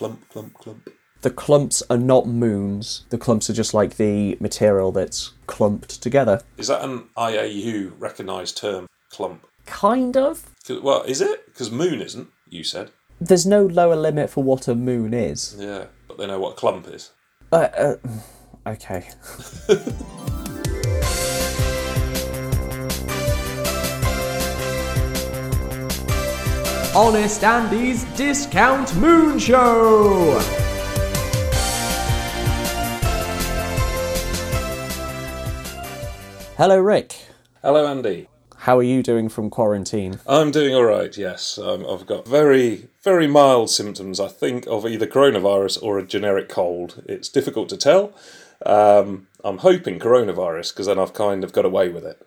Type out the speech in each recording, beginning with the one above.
Clump, clump, clump. The clumps are not moons. The clumps are just like the material that's clumped together. Is that an IAU recognised term, clump? Kind of. Well, is it? Because moon isn't, you said. There's no lower limit for what a moon is. Yeah, but they know what a clump is. Okay. Honest Andy's Discount Moon Show! Hello, Rick. Hello, Andy. How are you doing from quarantine? I'm doing all right, yes. I've got very, very mild symptoms, I think, of either coronavirus or a generic cold. It's difficult to tell. I'm hoping coronavirus, because then I've kind of got away with it.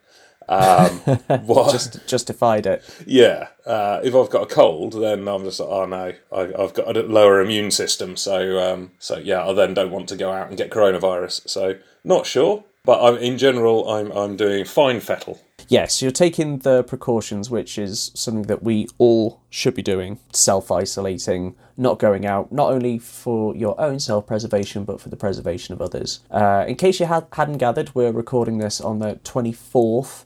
Justified it. Yeah. If I've got a cold, then I'm just like, oh no, I've got a lower immune system, so yeah, I then don't want to go out and get coronavirus. So not sure, but in general, I'm doing fine, fettle. Yes, you're taking the precautions, which is something that we all should be doing. Self-isolating, not going out, not only for your own self-preservation, but for the preservation of others. In case you hadn't gathered, we're recording this on the 24th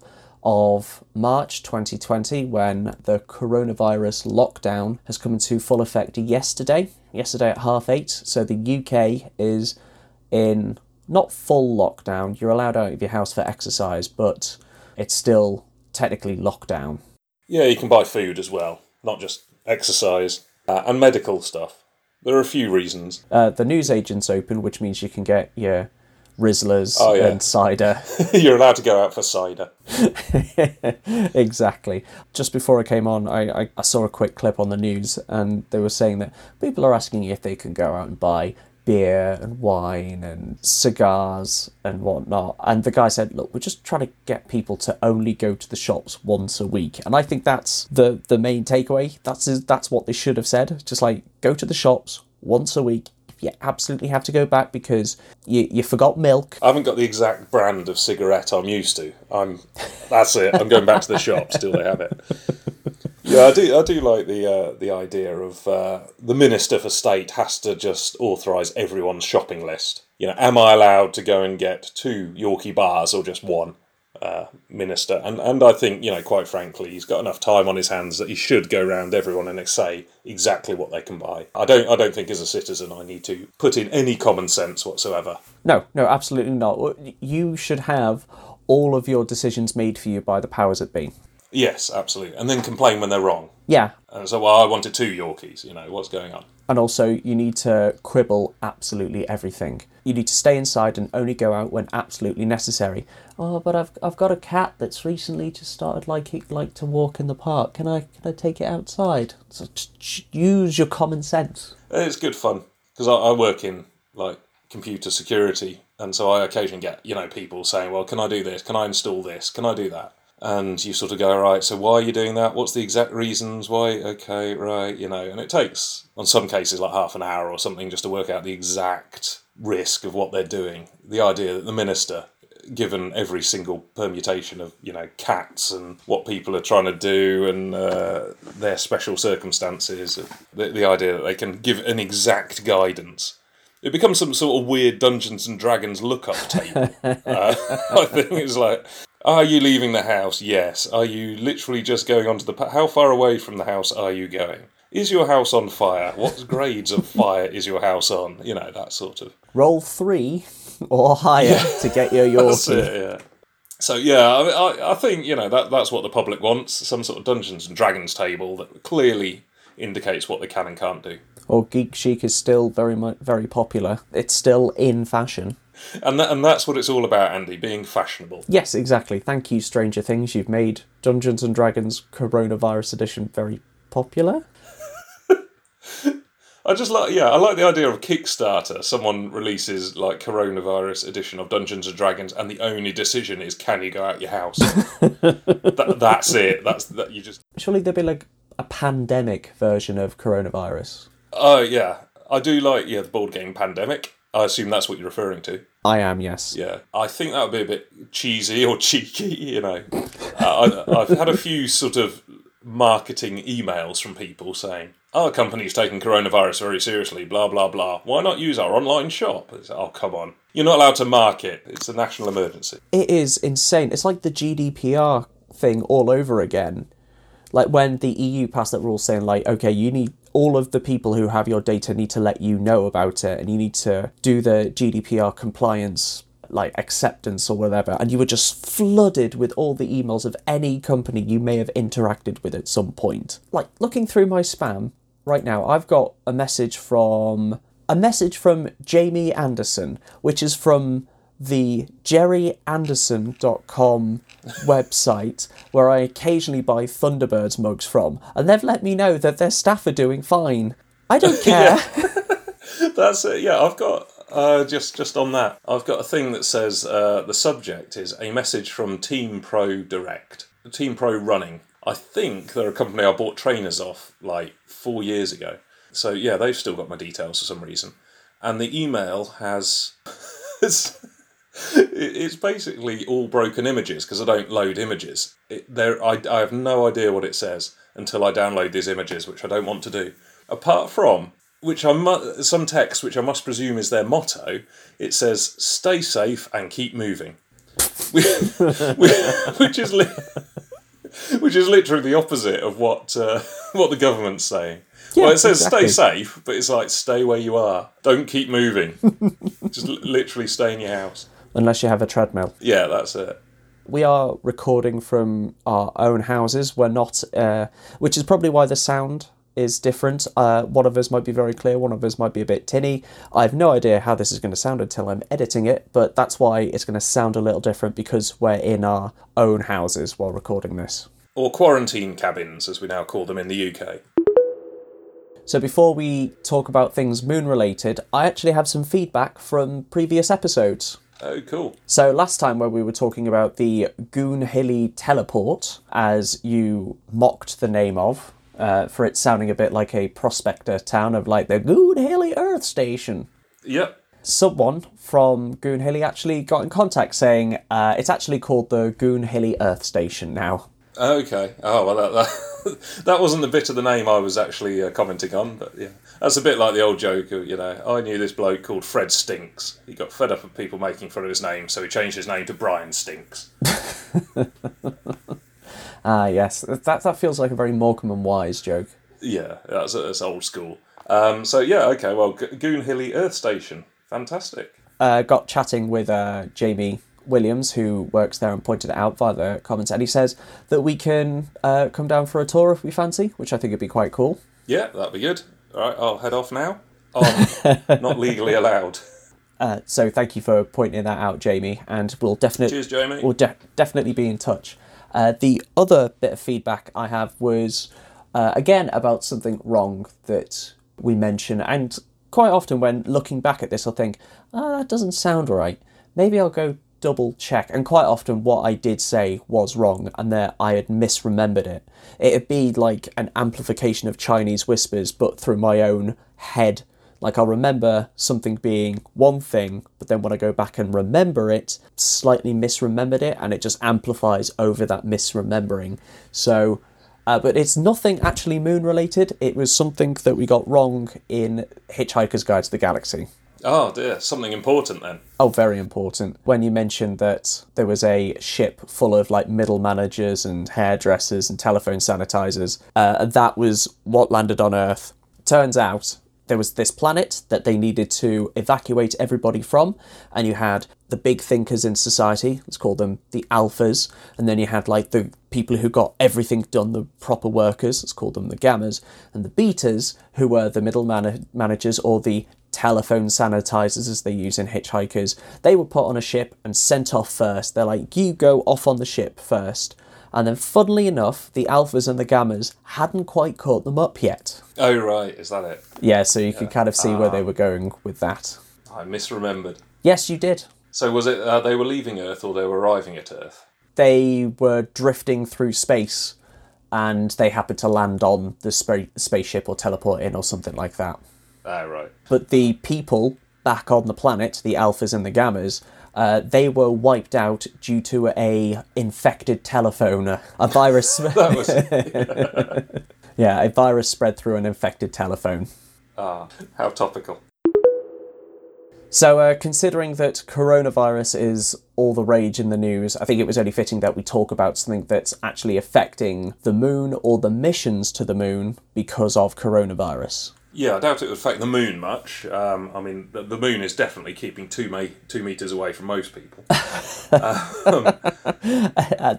of March 2020, when the coronavirus lockdown has come into full effect yesterday at 8:30. So the UK is in not full lockdown. You're allowed out of your house for exercise, but it's still technically lockdown. Yeah, you can buy food as well, not just exercise, and medical stuff. There are a few reasons. The newsagent's open, which means you can get your Rizzlers and cider. You're allowed to go out for cider. Exactly. Just before I came on, I saw a quick clip on the news, and they were saying that people are asking if they can go out and buy beer and wine and cigars and whatnot. And the guy said, look, we're just trying to get people to only go to the shops once a week. And I think that's the main takeaway. That's what they should have said. Just like, go to the shops once a week. If you absolutely have to go back because you forgot milk. I haven't got the exact brand of cigarette I'm used to. That's it. I'm going back to the shops till they have it. Yeah, I do like the idea of the Minister for State has to just authorise everyone's shopping list. You know, am I allowed to go and get 2 Yorkie bars or just one, Minister? And I think, you know, quite frankly, he's got enough time on his hands that he should go round everyone and say exactly what they can buy. I don't think as a citizen I need to put in any common sense whatsoever. No, absolutely not. You should have all of your decisions made for you by the powers that be. Yes, absolutely. And then complain when they're wrong. Yeah. And so, well, I wanted 2 Yorkies, you know, what's going on? And also, you need to quibble absolutely everything. You need to stay inside and only go out when absolutely necessary. Oh, but I've got a cat that's recently just started like to walk in the park. Can I take it outside? So just use your common sense. It's good fun, because I work in, like, computer security, and so I occasionally get, you know, people saying, well, can I do this? Can I install this? Can I do that? And you sort of go, right, so why are you doing that? What's the exact reasons? Why? Okay, right, you know. And it takes, on some cases, like half an hour or something just to work out the exact risk of what they're doing. The idea that the minister, given every single permutation of, you know, cats and what people are trying to do and their special circumstances, the idea that they can give an exact guidance. It becomes some sort of weird Dungeons and Dragons look-up tape. I think it's like, are you leaving the house? Yes. Are you literally just going onto how far away from the house are you going? Is your house on fire? What grades of fire is your house on? You know, that sort of. Roll 3 or higher to get your Yorkie. That's it, yeah. So, yeah, I think, you know, that's what the public wants. Some sort of Dungeons and Dragons table that clearly indicates what they can and can't do. Or Geek Chic is still very, very popular. It's still in fashion. And that's what it's all about, Andy, being fashionable. Yes, exactly. Thank you, Stranger Things. You've made Dungeons & Dragons Coronavirus Edition very popular. I like the idea of Kickstarter. Someone releases, like, Coronavirus Edition of Dungeons & Dragons, and the only decision is, can you go out your house? That's it. Surely there'd be, like, a pandemic version of coronavirus. Oh, yeah. I do like, the board game Pandemic. I assume that's what you're referring to. I am, yes. Yeah. I think that would be a bit cheesy or cheeky, you know. I've had a few sort of marketing emails from people saying, our company's taking coronavirus very seriously, blah, blah, blah. Why not use our online shop? It's, oh, come on. You're not allowed to market. It's a national emergency. It is insane. It's like the GDPR thing all over again. Like when the EU passed that rule saying, like, okay, you need all of the people who have your data need to let you know about it, and you need to do the GDPR compliance, like acceptance or whatever, and you were just flooded with all the emails of any company you may have interacted with at some point. Like, looking through my spam right now, I've got a message from Jamie Anderson, which is from the jerryanderson.com website where I occasionally buy Thunderbirds mugs from, and they've let me know that their staff are doing fine. I don't care. That's it. Yeah, I've got... just on that, I've got a thing that says the subject is a message from Team Pro Direct. Team Pro Running. I think they're a company I bought trainers off like 4 years ago. So yeah, they've still got my details for some reason. And the email has... it's basically all broken images because I don't load images. I have no idea what it says until I download these images, which I don't want to do. Apart from... some text which I must presume is their motto. It says, "Stay safe and keep moving," which is literally the opposite of what the government's saying. Yeah, well, it says exactly. Stay safe, but it's like stay where you are. Don't keep moving. Just literally stay in your house. Unless you have a treadmill. Yeah, that's it. We are recording from our own houses. We're not, which is probably why the sound is different. One of us might be very clear, one of us might be a bit tinny. I have no idea how this is going to sound until I'm editing it, but that's why it's going to sound a little different, because we're in our own houses while recording this. Or quarantine cabins, as we now call them in the UK. So before we talk about things moon-related, I actually have some feedback from previous episodes. Oh, cool. So last time where we were talking about the Goonhilly Teleport, as you mocked the name of, for it sounding a bit like a prospector town of like the Goonhilly Earth Station. Yep. Someone from Goonhilly actually got in contact saying it's actually called the Goonhilly Earth Station now. Okay. Oh, well, that wasn't the bit of the name I was actually commenting on, but yeah. That's a bit like the old joke, you know, I knew this bloke called Fred Stinks. He got fed up of people making fun of his name, so he changed his name to Brian Stinks. Ah, yes. That feels like a very Morecambe and Wise joke. Yeah, that's old school. So, yeah, okay, well, Goonhilly Earth Station. Fantastic. Got chatting with Jamie Williams, who works there, and pointed it out via the comments, and he says that we can come down for a tour if we fancy, which I think would be quite cool. Yeah, that'd be good. All right, I'll head off now. Oh, not legally allowed. So thank you for pointing that out, Jamie, and we'll definitely... Cheers, Jamie. We'll definitely be in touch. The other bit of feedback I have was, again, about something wrong that we mention. And quite often when looking back at this, I'll think, that doesn't sound right. Maybe I'll go double check. And quite often what I did say was wrong and that I had misremembered it. It'd be like an amplification of Chinese whispers, but through my own head. Like, I'll remember something being one thing, but then when I go back and remember it, slightly misremembered it, and it just amplifies over that misremembering. So, but it's nothing actually moon-related. It was something that we got wrong in Hitchhiker's Guide to the Galaxy. Oh, dear. Something important, then. Oh, very important. When you mentioned that there was a ship full of, like, middle managers and hairdressers and telephone sanitizers, that was what landed on Earth. Turns out... there was this planet that they needed to evacuate everybody from, and you had the big thinkers in society, let's call them the alphas, and then you had like the people who got everything done, the proper workers, let's call them the gammas, and the betas, who were the middle managers or the telephone sanitizers as they use in Hitchhikers. They were put on a ship and sent off first. They're like, you go off on the ship first. And then, funnily enough, the alphas and the gammas hadn't quite caught them up yet. Oh, right. Is that it? Yeah, so you can kind of see where they were going with that. I misremembered. Yes, you did. So was it they were leaving Earth or they were arriving at Earth? They were drifting through space and they happened to land on the spaceship or teleport in or something like that. Oh, right. But the people back on the planet, the alphas and the gammas... they were wiped out due to a infected telephone, a virus. That was... Yeah, a virus spread through an infected telephone. Ah, how topical. So considering that coronavirus is all the rage in the news, I think it was only fitting that we talk about something that's actually affecting the moon or the missions to the moon because of coronavirus. Yeah, I doubt it would affect the moon much. I mean, the moon is definitely keeping 2 meters away from most people. At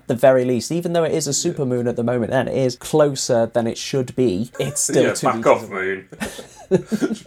the very least, even though it is a supermoon at the moment, and it is closer than it should be, it's still 2 meters away. Moon.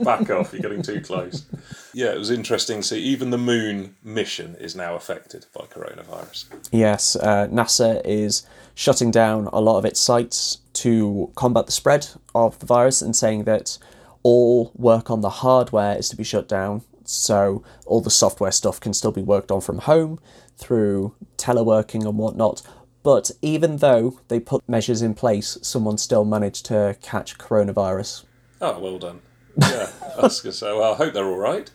Back off, you're getting too close. Yeah, it was interesting. So even the moon mission is now affected by coronavirus. Yes, NASA is shutting down a lot of its sites to combat the spread of the virus and saying that all work on the hardware is to be shut down, so all the software stuff can still be worked on from home through teleworking and whatnot. But even though they put measures in place, someone still managed to catch coronavirus. Oh, well done. Yeah, I was going to say, well, I hope they're all right.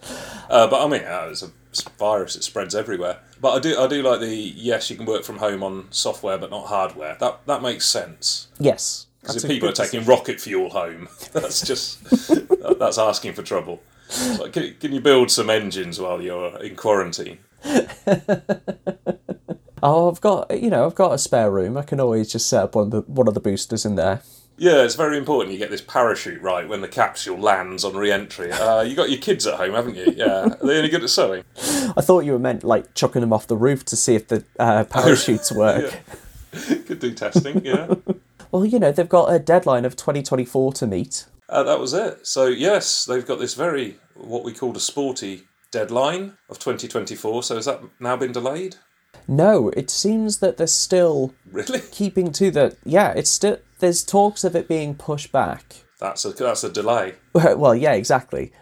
But I mean, it's a virus, it spreads everywhere. But I do like the, yes, you can work from home on software but not hardware. That makes sense. Yes. Because if people are taking rocket fuel home, that's just, that's asking for trouble. It's like, can you build some engines while you're in quarantine? Oh, I've got a spare room. I can always just set up one of the boosters in there. Yeah, it's very important you get this parachute right when the capsule lands on re-entry. You got your kids at home, haven't you? Yeah, are they any good at sewing? I thought you were meant, like, chucking them off the roof to see if the parachutes work. Yeah. Could do testing, yeah. Well, they've got a deadline of 2024 to meet. That was it. So, yes, they've got this very, what we called a sporty deadline of 2024. So has that now been delayed? No, it seems that they're still really keeping to the... Yeah, it's still... There's talks of it being pushed back. That's a delay. Well, yeah, exactly.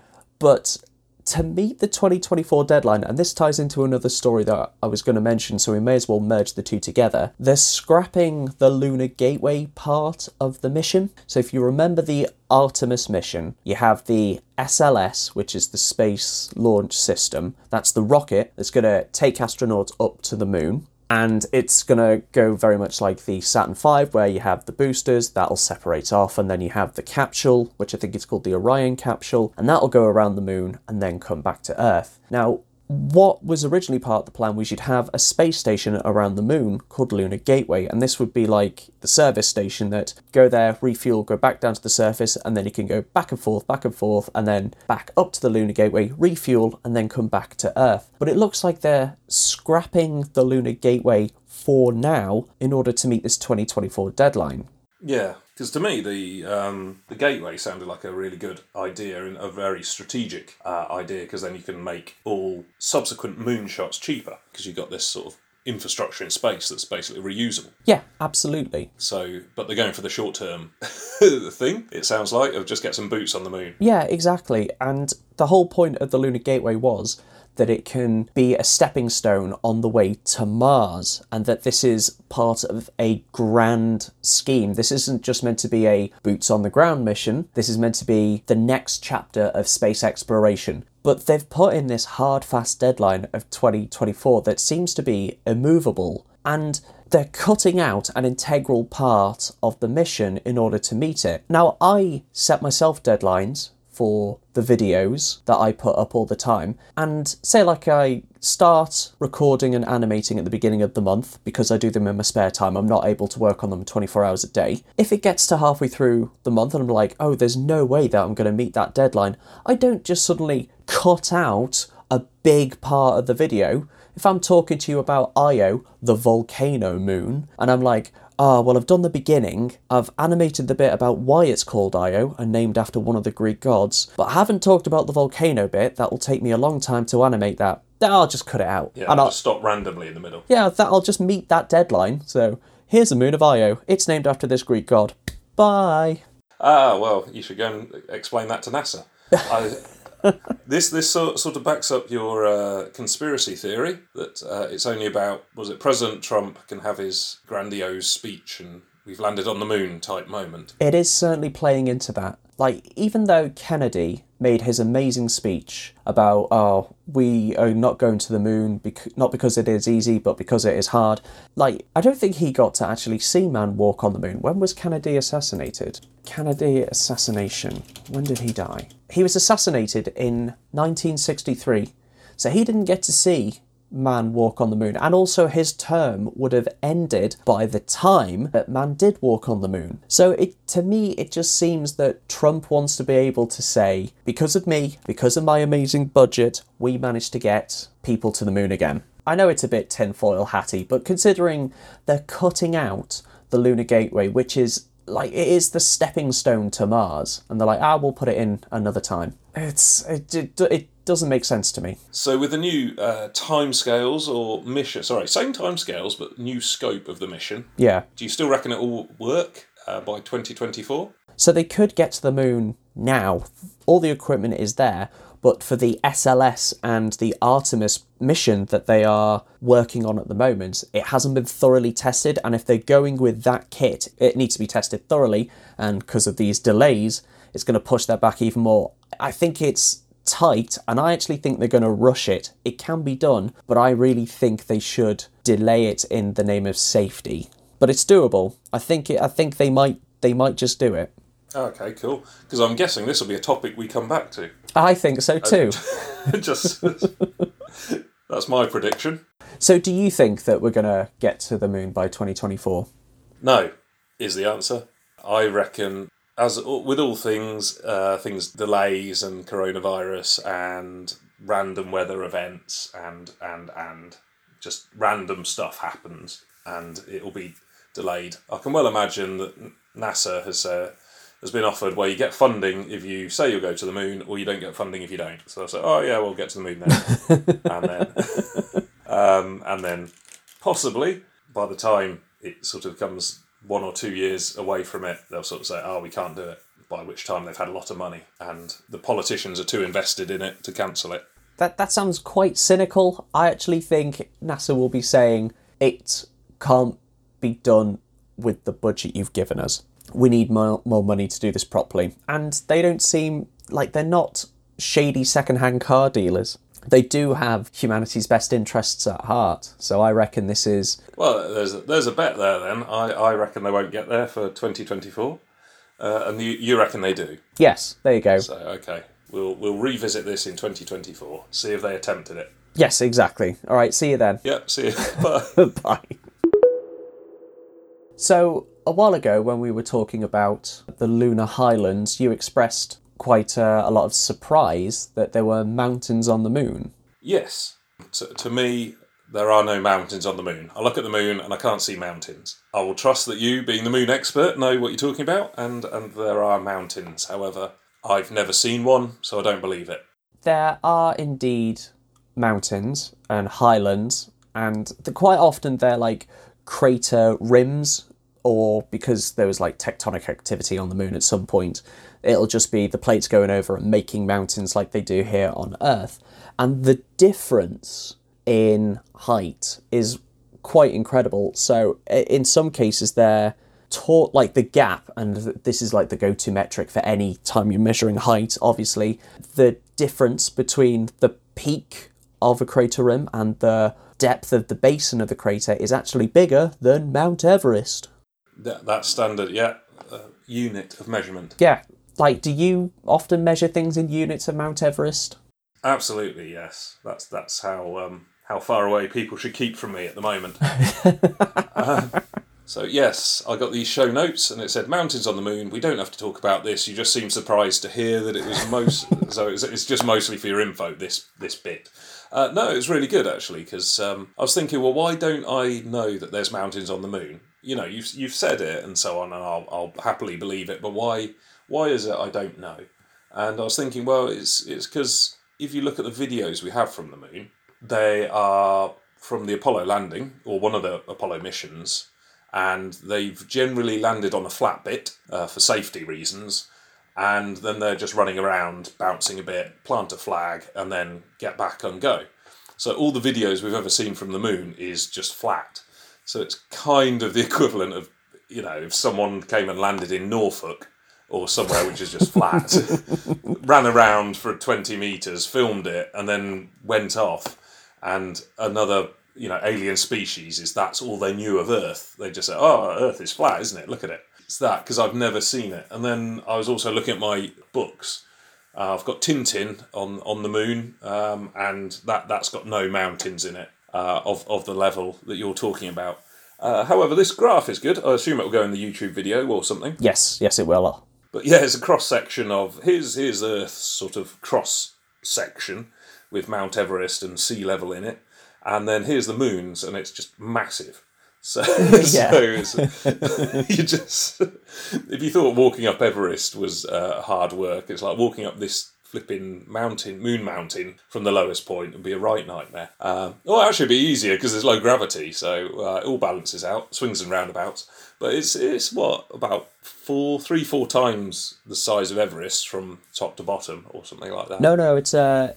But to meet the 2024 deadline, and this ties into another story that I was going to mention, so we may as well merge the two together, they're scrapping the Lunar Gateway part of the mission. So if you remember the Artemis mission, you have the SLS, which is the Space Launch System. That's the rocket that's going to take astronauts up to the moon. And it's going to go very much like the Saturn V, where you have the boosters, that'll separate off, and then you have the capsule, which I think is called the Orion capsule, and that'll go around the moon and then come back to Earth. Now, what was originally part of the plan was you'd have a space station around the moon called Lunar Gateway, and this would be like the service station that go there, refuel, go back down to the surface, and then you can go back and forth, and then back up to the Lunar Gateway, refuel, and then come back to Earth. But it looks like they're scrapping the Lunar Gateway for now in order to meet this 2024 deadline. Yeah, because to me, the gateway sounded like a really good idea and a very strategic idea, because then you can make all subsequent moonshots cheaper, because you've got this sort of infrastructure in space that's basically reusable. Yeah, absolutely. So, but they're going for the short-term thing, it sounds like, of just get some boots on the moon. Yeah, exactly. And the whole point of the Lunar Gateway was that it can be a stepping stone on the way to Mars, and that this is part of a grand scheme. This isn't just meant to be a boots on the ground mission. This is meant to be the next chapter of space exploration. But they've put in this hard, fast deadline of 2024 that seems to be immovable, and they're cutting out an integral part of the mission in order to meet it. Now, I set myself deadlines for the videos that I put up all the time. And say, like, I start recording and animating at the beginning of the month because I do them in my spare time. I'm not able to work on them 24 hours a day. If it gets to halfway through the month and I'm like, oh, there's no way that I'm going to meet that deadline, I don't just suddenly cut out a big part of the video. If I'm talking to you about Io, the volcano moon, and I'm like, ah, well, I've done the beginning, I've animated the bit about why it's called Io and named after one of the Greek gods, but I haven't talked about the volcano bit, that will take me a long time to animate that. I'll just cut it out. Yeah, and I'll just stop randomly in the middle. Yeah, I'll just meet that deadline. So, here's the moon of Io, it's named after this Greek god. Bye! Ah, well, you should go and explain that to NASA. This sort of backs up your conspiracy theory that it's only about, was it President Trump can have his grandiose speech and we've landed on the moon type moment. It is certainly playing into that. Like, even though Kennedy made his amazing speech about, oh, we are not going to the moon, not because it is easy, but because it is hard. Like, I don't think he got to actually see man walk on the moon. When was Kennedy assassinated? Kennedy assassination. When did he die? He was assassinated in 1963, so he didn't get to see man walk on the moon. And also his term would have ended by the time that man did walk on the moon. So to me, it just seems that Trump wants to be able to say, because of me, because of my amazing budget, we managed to get people to the moon again. I know it's a bit tinfoil hatty, but considering they're cutting out the Lunar Gateway, which is like, it is the stepping stone to Mars. And they're like, we'll put it in another time. It doesn't make sense to me. So with the new timescales or mission, same timescales, but new scope of the mission. Yeah. Do you still reckon it will work by 2024? So they could get to the moon now. All the equipment is there, but for the SLS and the Artemis mission that they are working on at the moment, it hasn't been thoroughly tested. And if they're going with that kit, it needs to be tested thoroughly. And because of these delays, it's going to push that back even more. I think it's tight, and I actually think they're going to rush it. It can be done, but I really think they should delay it in the name of safety. But it's doable. I think they might just do it. Okay, cool. Because I'm guessing this will be a topic we come back to. I think so too. That's my prediction. So, do you think that we're going to get to the moon by 2024? No, is the answer. I reckon. As with all things, delays and coronavirus and random weather events and just random stuff happens and it will be delayed. I can well imagine that NASA has been offered where you get funding if you say you'll go to the moon or you don't get funding if you don't. So I say, oh yeah, we'll get to the moon then. and then possibly by the time it sort of comes 1 or 2 years away from it, they'll sort of say, we can't do it, by which time they've had a lot of money and the politicians are too invested in it to cancel it. That sounds quite cynical. I actually think NASA will be saying it can't be done with the budget you've given us. We need more money to do this properly. And they don't seem like they're not shady second-hand car dealers. They do have humanity's best interests at heart, so I reckon this is... Well, there's a bet there then. I reckon they won't get there for 2024, and you reckon they do? Yes, there you go. So, okay, we'll revisit this in 2024, see if they attempted it. Yes, exactly. All right, see you then. Yep, see you. Bye. Bye. So, a while ago when we were talking about the lunar highlands, you expressed quite a lot of surprise that there were mountains on the moon. Yes. To me, there are no mountains on the moon. I look at the moon and I can't see mountains. I will trust that you, being the moon expert, know what you're talking about, and there are mountains. However, I've never seen one, so I don't believe it. There are indeed mountains and highlands, and quite often they're like crater rims, or because there was like tectonic activity on the moon at some point, it'll just be the plates going over and making mountains like they do here on Earth. And the difference in height is quite incredible. So in some cases, they're taught like the gap, and this is like the go-to metric for any time you're measuring height, obviously. The difference between the peak of a crater rim and the depth of the basin of the crater is actually bigger than Mount Everest. That standard, yeah, unit of measurement. Yeah, like, do you often measure things in units of Mount Everest? Absolutely, yes. That's how far away people should keep from me at the moment. So yes, I got these show notes, and it said mountains on the moon. We don't have to talk about this. You just seem surprised to hear that it was most. So it's just mostly for your info. This bit. No, it's really good actually, because I was thinking, well, why don't I know that there's mountains on the moon? You know, you've said it and so on, and I'll happily believe it. But why is it I don't know? And I was thinking, well, it's because if you look at the videos we have from the moon, they are from the Apollo landing or one of the Apollo missions, and they've generally landed on a flat bit for safety reasons, and then they're just running around, bouncing a bit, plant a flag, and then get back and go. So all the videos we've ever seen from the moon is just flat. So it's kind of the equivalent of, you know, if someone came and landed in Norfolk or somewhere which is just flat, ran around for 20 metres, filmed it, and then went off. And another, you know, alien species is that's all they knew of Earth. They just said, oh, Earth is flat, isn't it? Look at it. It's that, because I've never seen it. And then I was also looking at my books. I've got Tintin on the moon, and that's got no mountains in it of the level that you're talking about. However, this graph is good. I assume it will go in the YouTube video or something. Yes, it will. But yeah, it's a cross-section of... Here's Earth's sort of cross-section with Mount Everest and sea level in it. And then here's the moon's, and it's just massive. So, you just... If you thought walking up Everest was hard work, it's like walking up this flipping moon mountain from the lowest point would be a right nightmare. Or actually be easier because there's low gravity, so it all balances out, swings and roundabouts. But it's what, about three, four times the size of Everest from top to bottom or something like that. No, it's the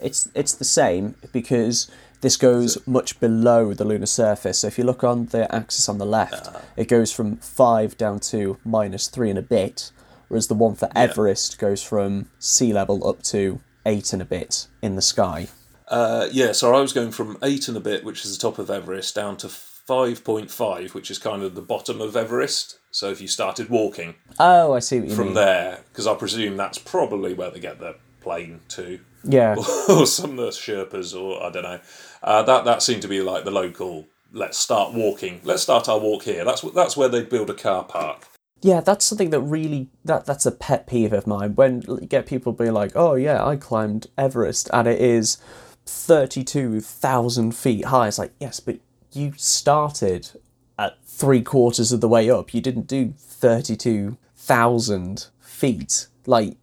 same because this goes much below the lunar surface. So if you look on the axis on the left, it goes from 5 down to -3 and a bit. Whereas the one for Everest goes from sea level up to 8 and a bit in the sky. So I was going from 8 and a bit, which is the top of Everest, down to 5.5, which is kind of the bottom of Everest. So if you started walking... Oh, I see what you mean. From there, because I presume that's probably where they get the plane to. Yeah. Or some of the Sherpas, or I don't know. That seemed to be like the local, let's start walking. Let's start our walk here. That's where they build a car park. Yeah, that's something that really, that's a pet peeve of mine. When you get people being like, oh yeah, I climbed Everest and it is 32,000 feet high. It's like, yes, but you started at 3/4 of the way up. You didn't do 32,000 feet. Like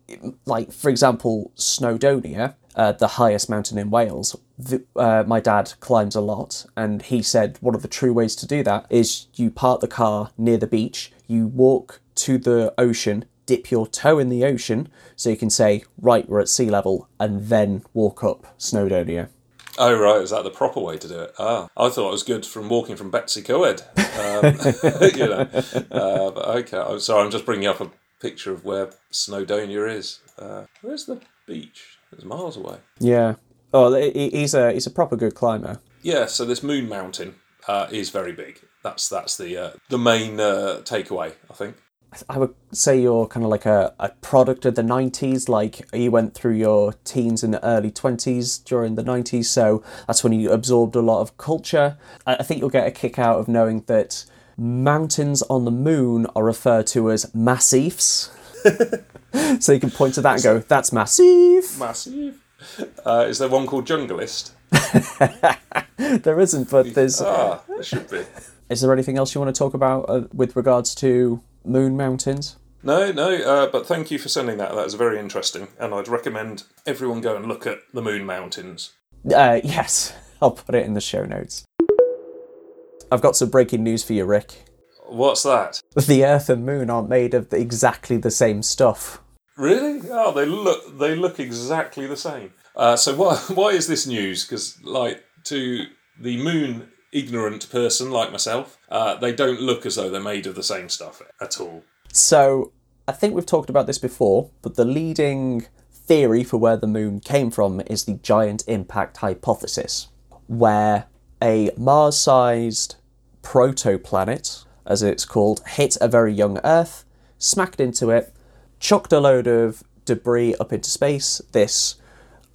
for example, Snowdonia, the highest mountain in Wales, my dad climbs a lot, and he said one of the true ways to do that is you park the car near the beach, you walk to the ocean, dip your toe in the ocean, so you can say, right, we're at sea level, and then walk up Snowdonia. Oh, right, is that the proper way to do it? Ah, I thought it was good from walking from Betsy Coed. You know, but okay, I'm sorry, I'm just bringing up a picture of where Snowdonia is. Where's the beach? It's miles away. Yeah. Oh, he's a proper good climber. Yeah, so this moon mountain is very big. That's the main takeaway, I think. I would say you're kind of like a product of the 90s, like you went through your teens and early 20s during the 90s, so that's when you absorbed a lot of culture. I think you'll get a kick out of knowing that mountains on the moon are referred to as massifs. So you can point to that and go, that's massif. Massif. Is there one called Junglist? There isn't, but there's... Ah, there should be. Is there anything else you want to talk about with regards to moon mountains? No, but thank you for sending that. That's very interesting, and I'd recommend everyone go and look at the moon mountains. Yes, I'll put it in the show notes. I've got some breaking news for you, Rick. What's that? The Earth and Moon aren't made of exactly the same stuff. Really? Oh, they look exactly the same. So why is this news? Because, like, to the moon ignorant person like myself, they don't look as though they're made of the same stuff at all. So I think we've talked about this before, but the leading theory for where the moon came from is the giant impact hypothesis, where a Mars-sized protoplanet, as it's called, hit a very young Earth, smacked into it, chucked a load of debris up into space. This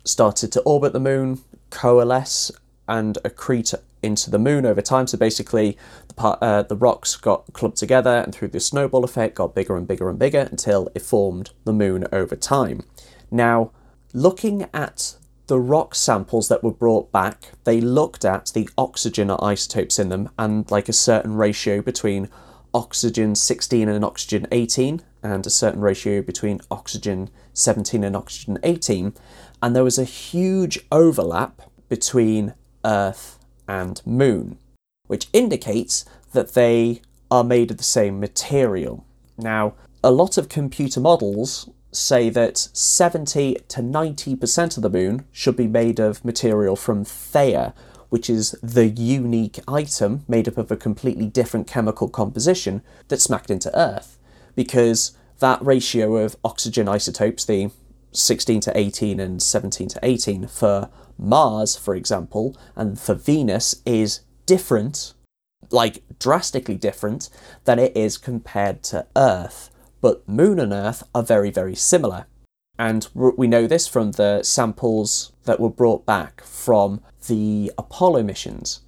started to orbit the moon, coalesce and accrete into the moon over time. So basically the rocks got clumped together, and through the snowball effect got bigger and bigger and bigger until it formed the moon over time. Now, looking at the rock samples that were brought back, they looked at the oxygen isotopes in them and like a certain ratio between oxygen 16 and oxygen 18, and a certain ratio between oxygen 17 and oxygen 18. And there was a huge overlap between Earth and Moon, which indicates that they are made of the same material. Now, a lot of computer models say that 70 to 90% of the moon should be made of material from Theia, which is the unique item made up of a completely different chemical composition that smacked into Earth. Because that ratio of oxygen isotopes, the 16 to 18 and 17 to 18 for Mars, for example, and for Venus is different, like drastically different than it is compared to Earth. But Moon and Earth are very, very similar. And we know this from the samples that were brought back from the Apollo missions.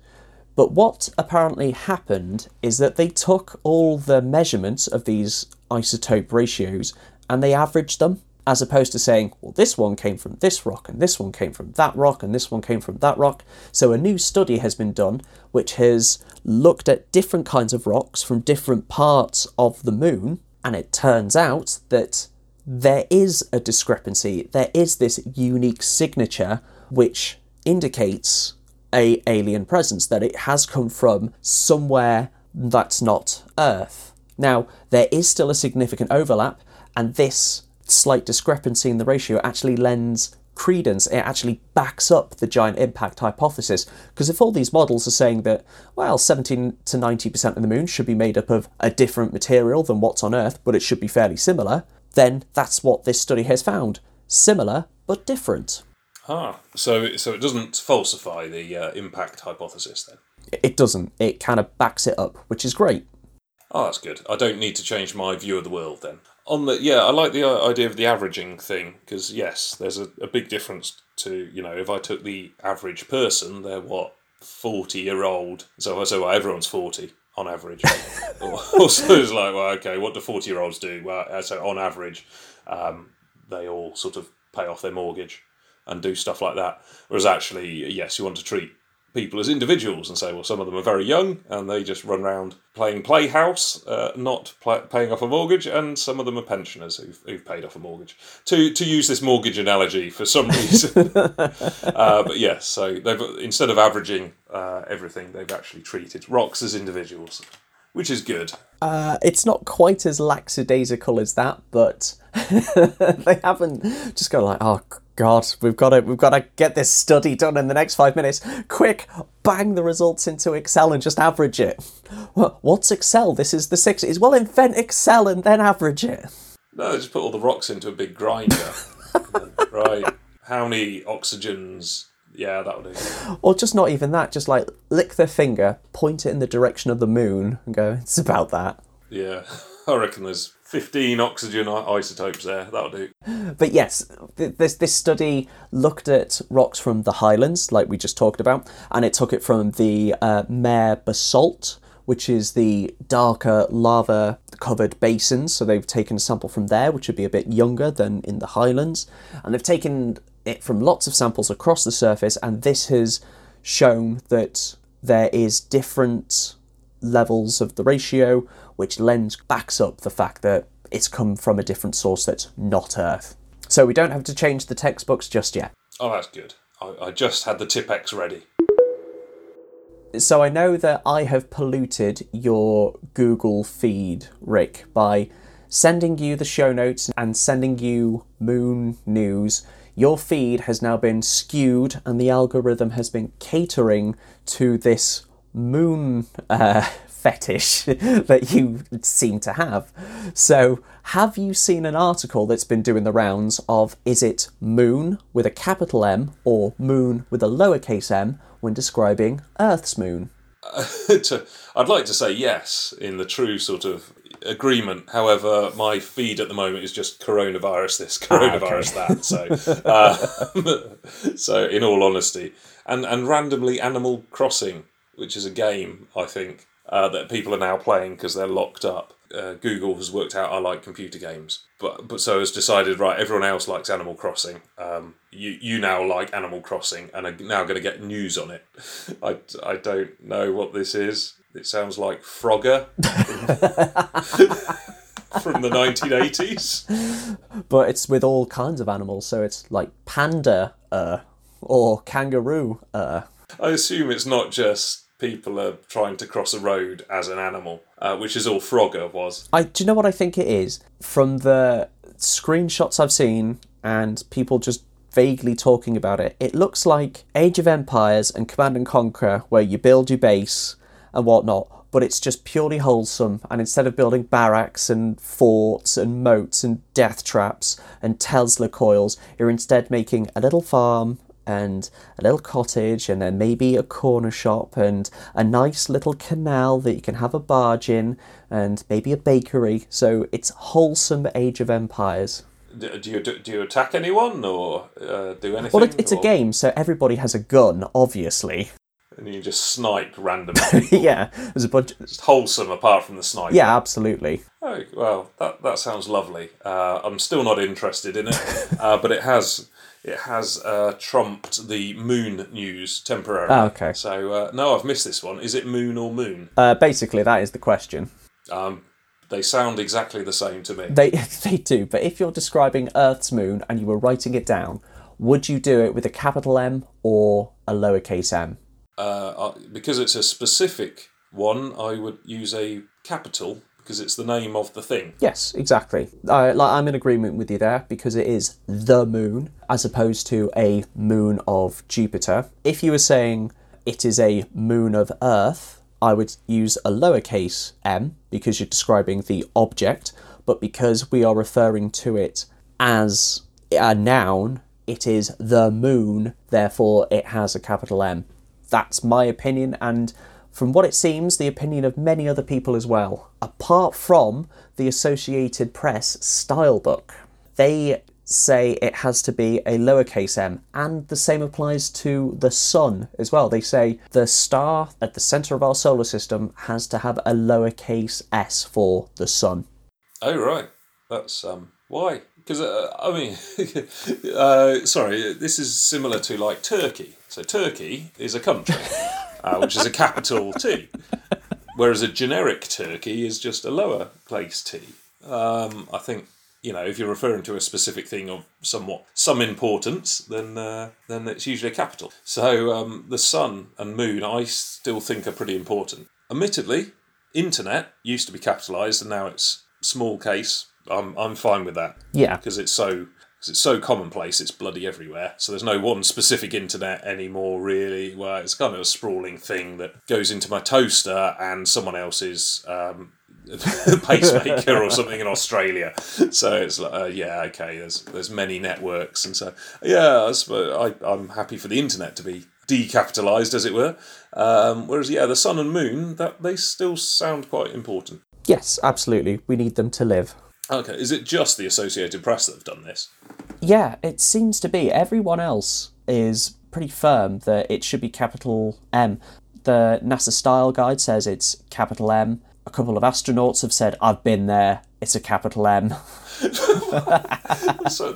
But what apparently happened is that they took all the measurements of these isotope ratios and they averaged them, as opposed to saying, well, this one came from this rock, and this one came from that rock, and this one came from that rock. So a new study has been done, which has looked at different kinds of rocks from different parts of the moon, and it turns out that there is a discrepancy. There is this unique signature which indicates an alien presence, that it has come from somewhere that's not Earth. Now, there is still a significant overlap, and this slight discrepancy in the ratio actually lends credence. It actually backs up the giant impact hypothesis, because if all these models are saying that, well, 17 to 90% of the moon should be made up of a different material than what's on Earth, but it should be fairly similar, then that's what this study has found. Similar, but different. So it doesn't falsify the impact hypothesis, then? It doesn't. It kind of backs it up, which is great. Oh, that's good. I don't need to change my view of the world, then. I like the idea of the averaging thing, because, yes, there's a big difference to, you know, if I took the average person, they're, 40-year-old? So everyone's 40. On average. Also, it's like, well, okay, what do 40-year-olds do? Well, so on average, they all sort of pay off their mortgage and do stuff like that. Whereas actually, yes, you want to treat people as individuals and say, well, some of them are very young and they just run around playing playhouse, not paying off a mortgage, and some of them are pensioners who've paid off a mortgage. To use this mortgage analogy for some reason. So they've, instead of averaging everything, they've actually treated rocks as individuals, which is good. It's not quite as lackadaisical as that, but they haven't just gone like, oh, God, we've got to get this study done in the next 5 minutes. Quick, bang the results into Excel and just average it. What's Excel? This is the 60s. Well, invent Excel and then average it. No, just put all the rocks into a big grinder. Right, how many oxygens? Yeah, that'll do. Or just not even that, just like lick their finger, point it in the direction of the moon and go, it's about that. Yeah, I reckon there's 15 oxygen isotopes there. That'll do. But yes, this study looked at rocks from the highlands, like we just talked about, and it took it from the Mare basalt, which is the darker lava-covered basins. So they've taken a sample from there, which would be a bit younger than in the highlands. And they've taken it from lots of samples across the surface, and this has shown that there is different levels of the ratio, which backs up the fact that it's come from a different source that's not Earth. So we don't have to change the textbooks just yet. Oh, that's good. I just had the Tipex ready. So I know that I have polluted your Google feed, Rick, by sending you the show notes and sending you moon news. Your feed has now been skewed and the algorithm has been catering to this moon fetish that you seem to have. So have you seen an article that's been doing the rounds of, is it moon with a capital M or moon with a lowercase m when describing Earth's moon? I'd like to say yes, in the true sort of agreement. However, my feed at the moment is just coronavirus this, coronavirus that. So in all honesty, and randomly Animal Crossing, which is a game, I think, that people are now playing because they're locked up. Google has worked out I like computer games, but so has decided, right, everyone else likes Animal Crossing. You now like Animal Crossing and are now going to get news on it. I don't know what this is. It sounds like Frogger from the 1980s. But it's with all kinds of animals, so it's like panda or kangaroo. I assume it's not just people are trying to cross a road as an animal, which is all Frogger was. Do you know what I think it is? From the screenshots I've seen and people just vaguely talking about it, it looks like Age of Empires and Command & Conquer, where you build your base and whatnot, but it's just purely wholesome, and instead of building barracks and forts and moats and death traps and Tesla coils, you're instead making a little farm and a little cottage and then maybe a corner shop and a nice little canal that you can have a barge in and maybe a bakery. So it's wholesome Age of Empires. Do you attack anyone or do anything? Well, it's a game, so everybody has a gun, obviously. And you just snipe randomly. Yeah, there's a bunch. It's wholesome apart from the sniper. Yeah, absolutely. Oh well, that sounds lovely. I'm still not interested in it, but it has trumped the moon news temporarily. Oh, okay. So no, I've missed this one. Is it moon or moon? Basically, that is the question. They sound exactly the same to me. They do. But if you're describing Earth's moon and you were writing it down, would you do it with a capital M or a lowercase m? Because it's a specific one, I would use a capital because it's the name of the thing. Yes, exactly. I'm in agreement with you there because it is the moon as opposed to a moon of Jupiter. If you were saying it is a moon of Earth, I would use a lowercase m because you're describing the object, but because we are referring to it as a noun, it is the moon, therefore it has a capital M. That's my opinion, and from what it seems, the opinion of many other people as well. Apart from the Associated Press style book, they say it has to be a lowercase m, and the same applies to the sun as well. They say the star at the centre of our solar system has to have a lowercase s for the sun. Oh, right. That's, why? Because, I mean, sorry, this is similar to, like, Turkey. So Turkey is a country, which is a capital T, whereas a generic Turkey is just a lower place T. I think, you know, if you're referring to a specific thing of some importance, then it's usually a capital. So the sun and moon, I still think are pretty important. Admittedly, internet used to be capitalised and now it's small case. I'm fine with that. Yeah, because it's so commonplace, it's bloody everywhere. So there's no one specific internet anymore, really. Well, it's kind of a sprawling thing that goes into my toaster and someone else's pacemaker or something in Australia. So it's like, yeah, okay, there's many networks. And so, yeah, I suppose I'm happy for the internet to be decapitalised, as it were. Whereas, yeah, the sun and moon, they still sound quite important. Yes, absolutely. We need them to live. Okay, is it just the Associated Press that have done this? Yeah, it seems to be. Everyone else is pretty firm that it should be capital M. The NASA style guide says it's capital M. A couple of astronauts have said, I've been there, it's a capital M. So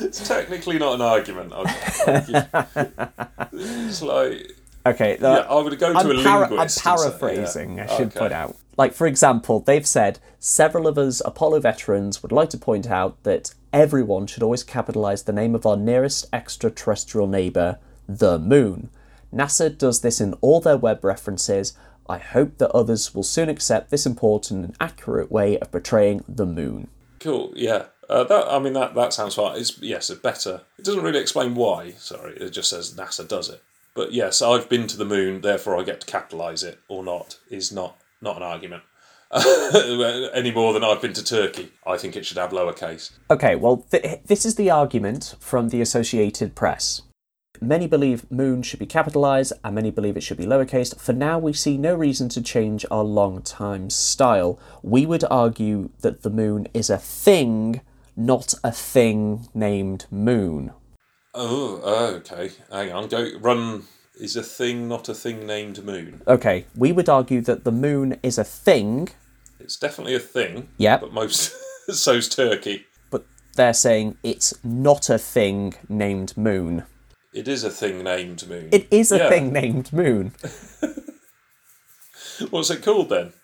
it's technically not an argument. It's like... Okay, yeah, I would go to a linguist. I'm paraphrasing, yeah. I should point out. Like, for example, they've said, several of us Apollo veterans would like to point out that everyone should always capitalise the name of our nearest extraterrestrial neighbour, the moon. NASA does this in all their web references. I hope that others will soon accept this important and accurate way of portraying the moon. Cool, yeah. That sounds fine. It's better. It doesn't really explain why, sorry. It just says NASA does it. But yes, I've been to the moon, therefore I get to capitalise it or not, is not an argument. Any more than I've been to Turkey. I think it should have lowercase. Okay, well, this is the argument from the Associated Press. Many believe moon should be capitalised and many believe it should be lowercase. For now, we see no reason to change our long-time style. We would argue that the moon is a thing, not a thing named moon. Oh, okay. Hang on. Go run. Is a thing not a thing named moon? Okay. We would argue that the moon is a thing. It's definitely a thing. Yeah. But most so's Turkey. But they're saying it's not a thing named moon. It is a thing named moon. It is a thing named moon. What's it called then?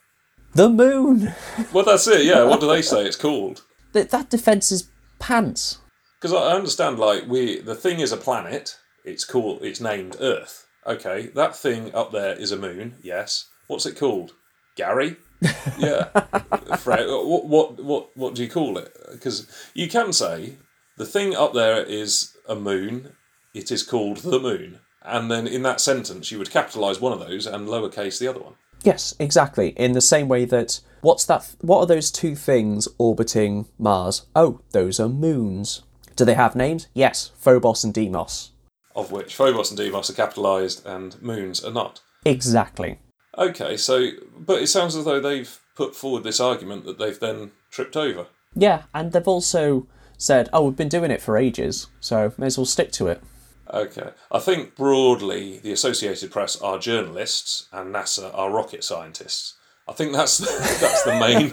The moon. Well, that's it. Yeah. What do they say it's called? That defence is pants. Because I understand, like, the thing is a planet. It's named Earth. Okay, that thing up there is a moon. Yes. What's it called? Gary? Yeah. Fred. What do you call it? Because you can say the thing up there is a moon. It is called the moon. And then in that sentence, you would capitalise one of those and lowercase the other one. Yes, exactly. In the same way that, what are those two things orbiting Mars? Oh, those are moons. Do they have names? Yes, Phobos and Deimos. Of which Phobos and Deimos are capitalised and moons are not. Exactly. Okay, so, but it sounds as though they've put forward this argument that they've then tripped over. Yeah, and they've also said, oh, we've been doing it for ages, so may as well stick to it. Okay. I think broadly the Associated Press are journalists and NASA are rocket scientists. I think that's the main...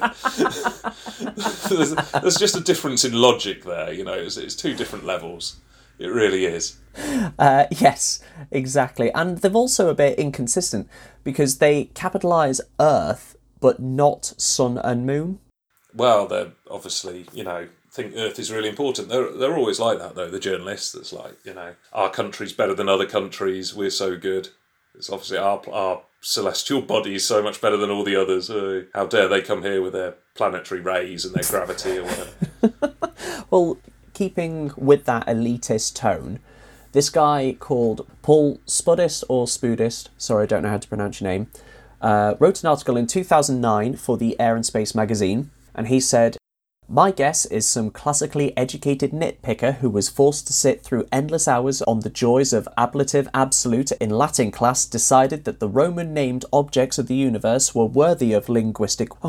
there's just a difference in logic there, you know. It's two different levels. It really is. Yes, exactly. And they're also a bit inconsistent because they capitalise Earth but not sun and moon. Well, they're obviously, you know... think Earth is really important. They're always like that, though, the journalists. That's like, you know, our country's better than other countries, we're so good. It's obviously our celestial body is so much better than all the others. How dare they come here with their planetary rays and their gravity or whatever. Well, keeping with that elitist tone, this guy called Paul Spudist, or Spudist, sorry, I don't know how to pronounce your name, wrote an article in 2009 for the Air and Space magazine, and he said, "My guess is some classically educated nitpicker who was forced to sit through endless hours on the joys of ablative absolute in Latin class decided that the Roman-named objects of the universe were worthy of linguistic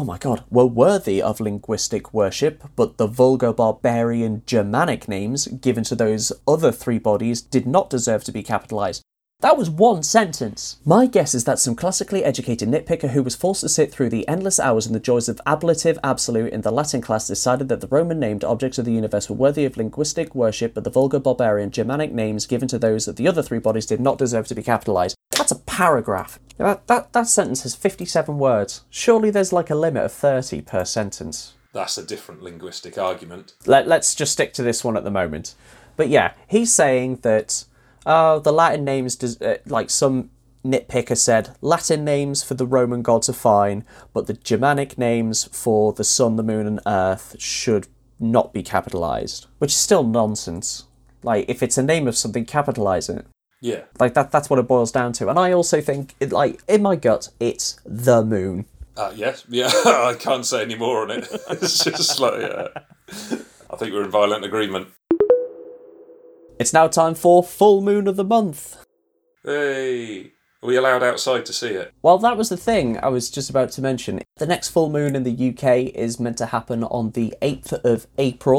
worship, but the vulgar barbarian Germanic names given to those other three bodies did not deserve to be capitalized." That was one sentence. My guess is that some classically educated nitpicker who was forced to sit through the endless hours in the joys of ablative absolute in the Latin class decided that the Roman-named objects of the universe were worthy of linguistic worship, but the vulgar barbarian Germanic names given to those of the other three bodies did not deserve to be capitalised. That's a paragraph. That sentence has 57 words. Surely there's like a limit of 30 per sentence. That's a different linguistic argument. Let's just stick to this one at the moment. But yeah, he's saying that... the Latin names, like some nitpicker said, Latin names for the Roman gods are fine, but the Germanic names for the sun, the moon and earth should not be capitalised. Which is still nonsense. Like, if it's a name of something, capitalise it. Yeah. Like, that's what it boils down to. And I also think, in my gut, it's the moon. Yes. Yeah, I can't say any more on it. It's just like, yeah. I think we're in violent agreement. It's now time for Full Moon of the Month. Hey! Are we allowed outside to see it? Well, that was the thing I was just about to mention. The next full moon in the UK is meant to happen on the 8th of April,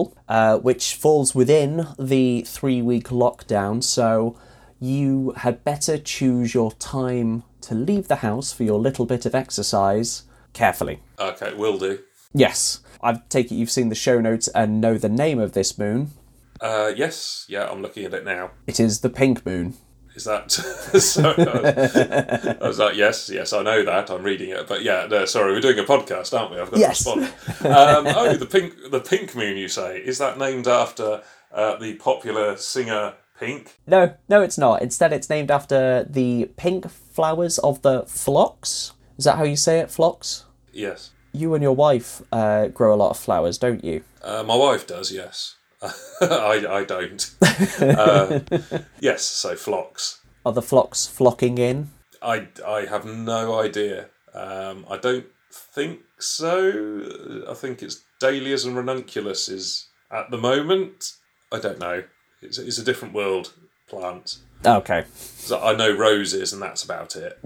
which falls within the 3-week lockdown, so you had better choose your time to leave the house for your little bit of exercise carefully. Okay, will do. Yes. I take it you've seen the show notes and know the name of this moon. Yes. Yeah, I'm looking at it now. It is the pink moon. Is that... so, I was like, yes, I know that. I'm reading it. But yeah, no, sorry, we're doing a podcast, aren't we? I've got to respond. Oh, the pink moon, you say. Is that named after the popular singer Pink? No, it's not. Instead, it's named after the pink flowers of the phlox. Is that how you say it, phlox? Yes. You and your wife grow a lot of flowers, don't you? My wife does, yes. I don't. Yes, so flocks. Are the flocks flocking in? I have no idea. I don't think so. I think it's dahlias and ranunculuses at the moment. I don't know. It's a different world plant. Okay. So I know roses and that's about it.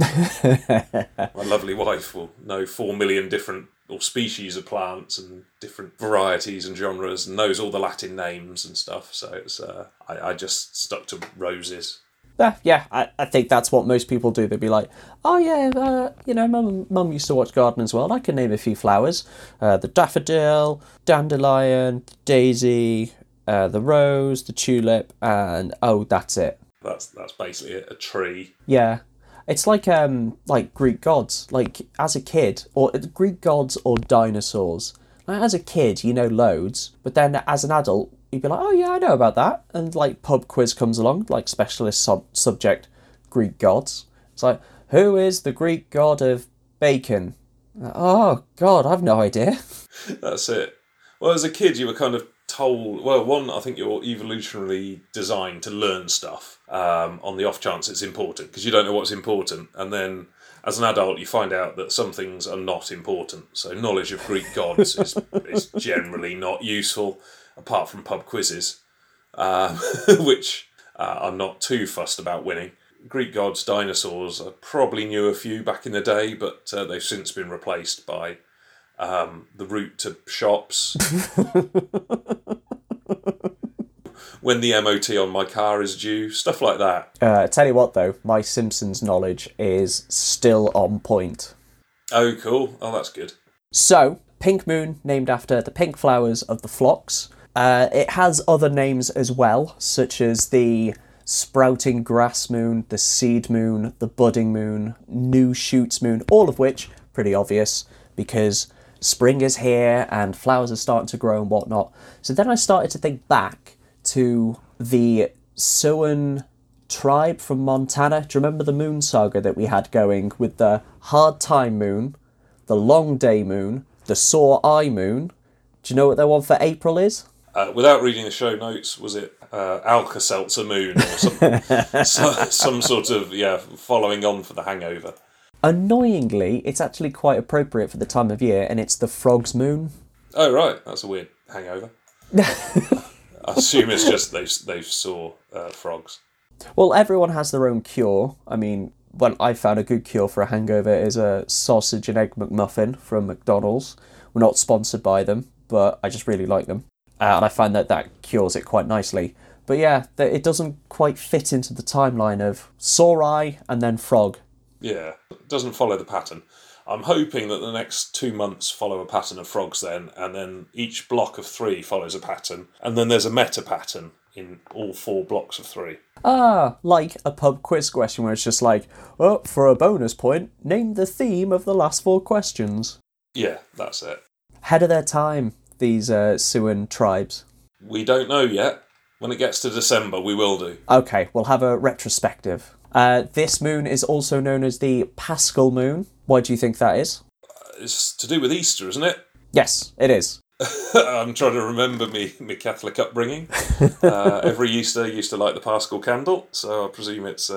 My lovely wife will know 4 million different or species of plants and different varieties and genres and knows all the Latin names and stuff. So it's I just stuck to roses. Yeah, I think that's what most people do. They'd be like, oh yeah, you know, mum used to watch Garden as well. I can name a few flowers. The daffodil, dandelion, daisy, the rose, the tulip, and oh, that's it. That's basically it, a tree. Yeah. It's like Greek gods, like as a kid, or Greek gods or dinosaurs. Like, as a kid, you know loads, but then as an adult, you'd be like, oh yeah, I know about that. And like pub quiz comes along, like specialist subject, Greek gods. It's like, who is the Greek god of bacon? Oh God, I've no idea. That's it. Well, as a kid, you were kind of told, well, one, I think you're evolutionarily designed to learn stuff on the off chance it's important because you don't know what's important. And then as an adult, you find out that some things are not important. So knowledge of Greek gods is generally not useful, apart from pub quizzes, which I'm not too fussed about winning. Greek gods, dinosaurs, I probably knew a few back in the day, but they've since been replaced by the route to shops. When the MOT on my car is due, stuff like that. Tell you what, though, my Simpsons knowledge is still on point. Oh, cool. Oh, that's good. So, Pink Moon, named after the pink flowers of the phlox. It has other names as well, such as the sprouting grass moon, the seed moon, the budding moon, new shoots moon, all of which, pretty obvious, because spring is here and flowers are starting to grow and whatnot. So then I started to think back to the Siouan tribe from Montana. Do you remember the moon saga that we had going with the hard time moon, the long day moon, the sore eye moon? Do you know what their one for April is? Without reading the show notes, was it Alka-Seltzer moon or something? some sort of, following on for the hangover. Annoyingly, it's actually quite appropriate for the time of year, and it's the frog's moon. Oh, right. That's a weird hangover. I assume it's just they saw frogs. Well, everyone has their own cure. I mean, when I found a good cure for a hangover is a sausage and egg McMuffin from McDonald's. We're not sponsored by them, but I just really like them. And I find that cures it quite nicely. But yeah, it doesn't quite fit into the timeline of sore eye and then frog. Yeah, it doesn't follow the pattern. I'm hoping that the next 2 months follow a pattern of frogs then, and then each block of three follows a pattern, and then there's a meta pattern in all four blocks of three. Ah, like a pub quiz question where it's just like, oh, for a bonus point, name the theme of the last four questions. Yeah, that's it. Ahead of their time, these Siouan tribes. We don't know yet. When it gets to December, we will do. Okay, we'll have a retrospective. This moon is also known as the Paschal Moon. Why do you think that is? It's to do with Easter, isn't it? Yes, it is. I'm trying to remember my Catholic upbringing. Every Easter I used to light the Paschal candle, so I presume it's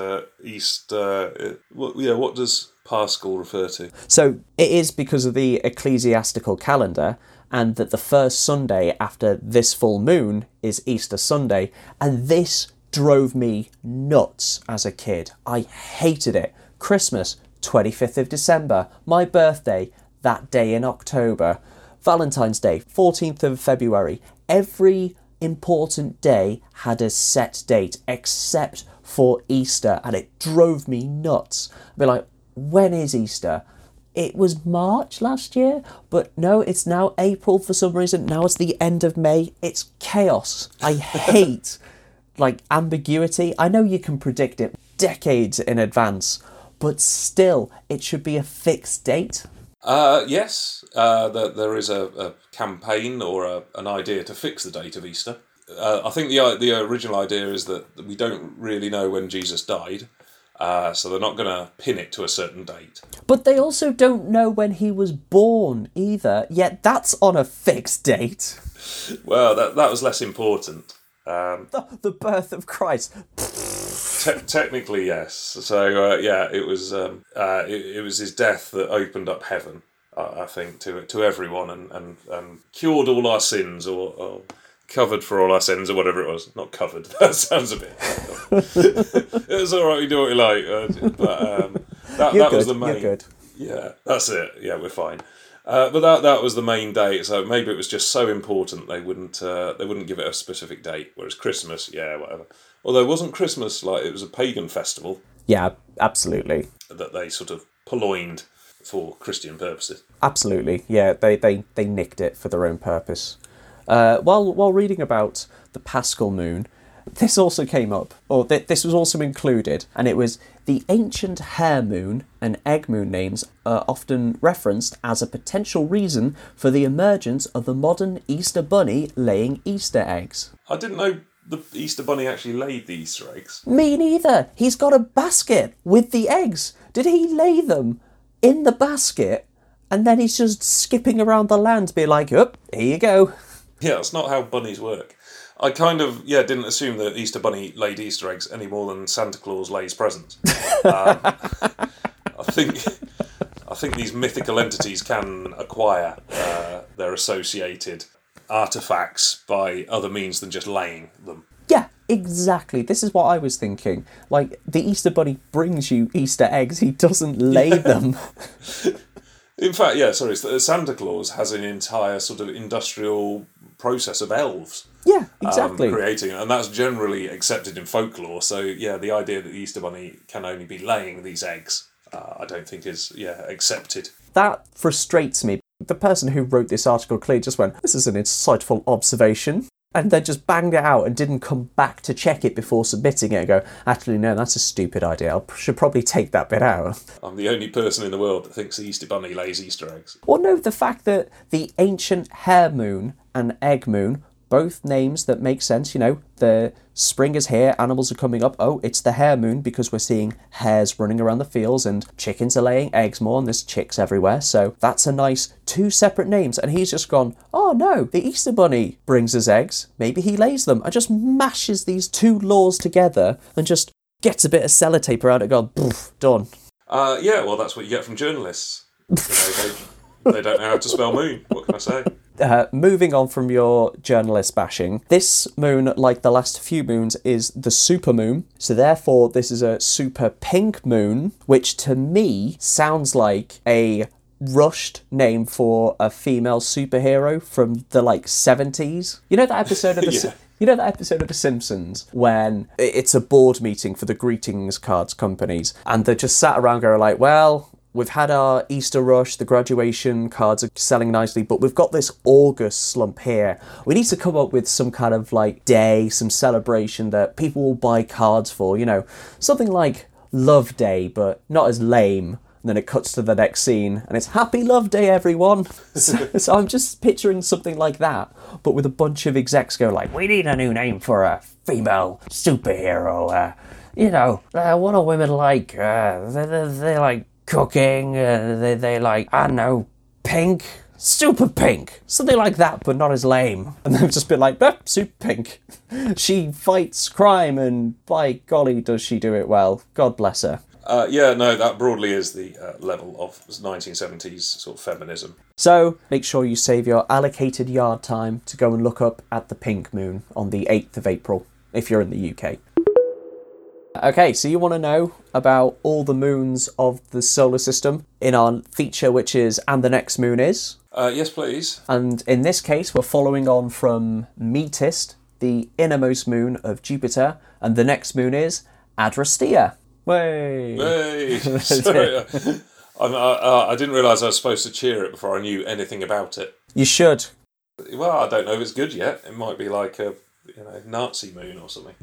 Easter. What does Paschal refer to? So it is because of the ecclesiastical calendar, and that the first Sunday after this full moon is Easter Sunday, and this drove me nuts as a kid. I hated it. Christmas, 25th of December. My birthday, that day in October. Valentine's Day, 14th of February. Every important day had a set date, except for Easter, and it drove me nuts. I'd be like, when is Easter? It was March last year, but no, it's now April for some reason. Now it's the end of May. It's chaos. I hate ambiguity. I know you can predict it decades in advance, but still, it should be a fixed date. Yes, there is a campaign or an idea to fix the date of Easter. I think the original idea is that we don't really know when Jesus died, so they're not going to pin it to a certain date. But they also don't know when he was born either, yet that's on a fixed date. Well, that was less important. The birth of Christ. Technically, yes. So it was it was his death that opened up heaven, I think, to everyone, and cured all our sins, or covered for all our sins, or whatever it was. Not covered. That sounds a bit. It was all right. You do what you like, but that was the main. You're good. Yeah, that's it. Yeah, we're fine. But that was the main date, so maybe it was just so important they wouldn't give it a specific date. Whereas Christmas, yeah, whatever. Although it wasn't Christmas, it was a pagan festival. Yeah, absolutely. That they sort of purloined for Christian purposes. Absolutely, yeah. They nicked it for their own purpose. While reading about the Paschal Moon, this also came up, or this was also included, and it was the ancient hare moon and egg moon names are often referenced as a potential reason for the emergence of the modern Easter Bunny laying Easter eggs. I didn't know the Easter Bunny actually laid the Easter eggs. Me neither. He's got a basket with the eggs. Did he lay them in the basket and then he's just skipping around the land, be like, oh, here you go. Yeah, that's not how bunnies work. I kind of didn't assume that Easter Bunny laid Easter eggs any more than Santa Claus lays presents. I think these mythical entities can acquire their associated artifacts by other means than just laying them. Yeah, exactly. This is what I was thinking. Like, the Easter Bunny brings you Easter eggs. He doesn't lay them. In fact, yeah, sorry, Santa Claus has an entire sort of industrial process of elves. Yeah, exactly. Creating, and that's generally accepted in folklore. So, yeah, the idea that the Easter Bunny can only be laying these eggs, I don't think is, accepted. That frustrates me. The person who wrote this article clearly just went, this is an insightful observation, and then just banged it out and didn't come back to check it before submitting it and go, actually, no, that's a stupid idea. I should probably take that bit out. I'm the only person in the world that thinks the Easter Bunny lays Easter eggs. Well, no, the fact that the ancient hare moon and egg moon, both names that make sense, the spring is here, animals are coming up, oh, it's the hare moon because we're seeing hares running around the fields and chickens are laying eggs more and there's chicks everywhere, so that's a nice two separate names. And he's just gone, oh no, the Easter Bunny brings us eggs, maybe he lays them, and just mashes these two laws together and just gets a bit of sellotape around it and goes, done. Yeah, well, that's what you get from journalists. They don't know how to spell moon, what can I say? Moving on from your journalist bashing, this moon, like the last few moons, is the super moon. So therefore, this is a super pink moon, which to me sounds like a rushed name for a female superhero from the 70s. You know that episode of The Simpsons when it's a board meeting for the greetings cards companies, and they're just sat around going like, well, we've had our Easter rush, the graduation cards are selling nicely, but we've got this August slump here. We need to come up with some kind of day, some celebration that people will buy cards for, something like Love Day, but not as lame. And then it cuts to the next scene and it's Happy Love Day, everyone. So I'm just picturing something like that, but with a bunch of execs go like, we need a new name for a female superhero. What are women like? They're like, cooking, they like, I don't know, pink, super pink, something like that, but not as lame. And they've just been like, super pink. She fights crime, and by golly, does she do it well. God bless her. That broadly is the level of 1970s sort of feminism. So make sure you save your allocated yard time to go and look up at the pink moon on the 8th of April, if you're in the UK. Okay, so you want to know about all the moons of the solar system in our feature, which is And the Next Moon Is? Yes, please. And in this case, we're following on from Metis, the innermost moon of Jupiter, and the next moon is Adrastea. Way! Way! Sorry, I didn't realise I was supposed to cheer it before I knew anything about it. You should. Well, I don't know if it's good yet. It might be like a Nazi moon or something.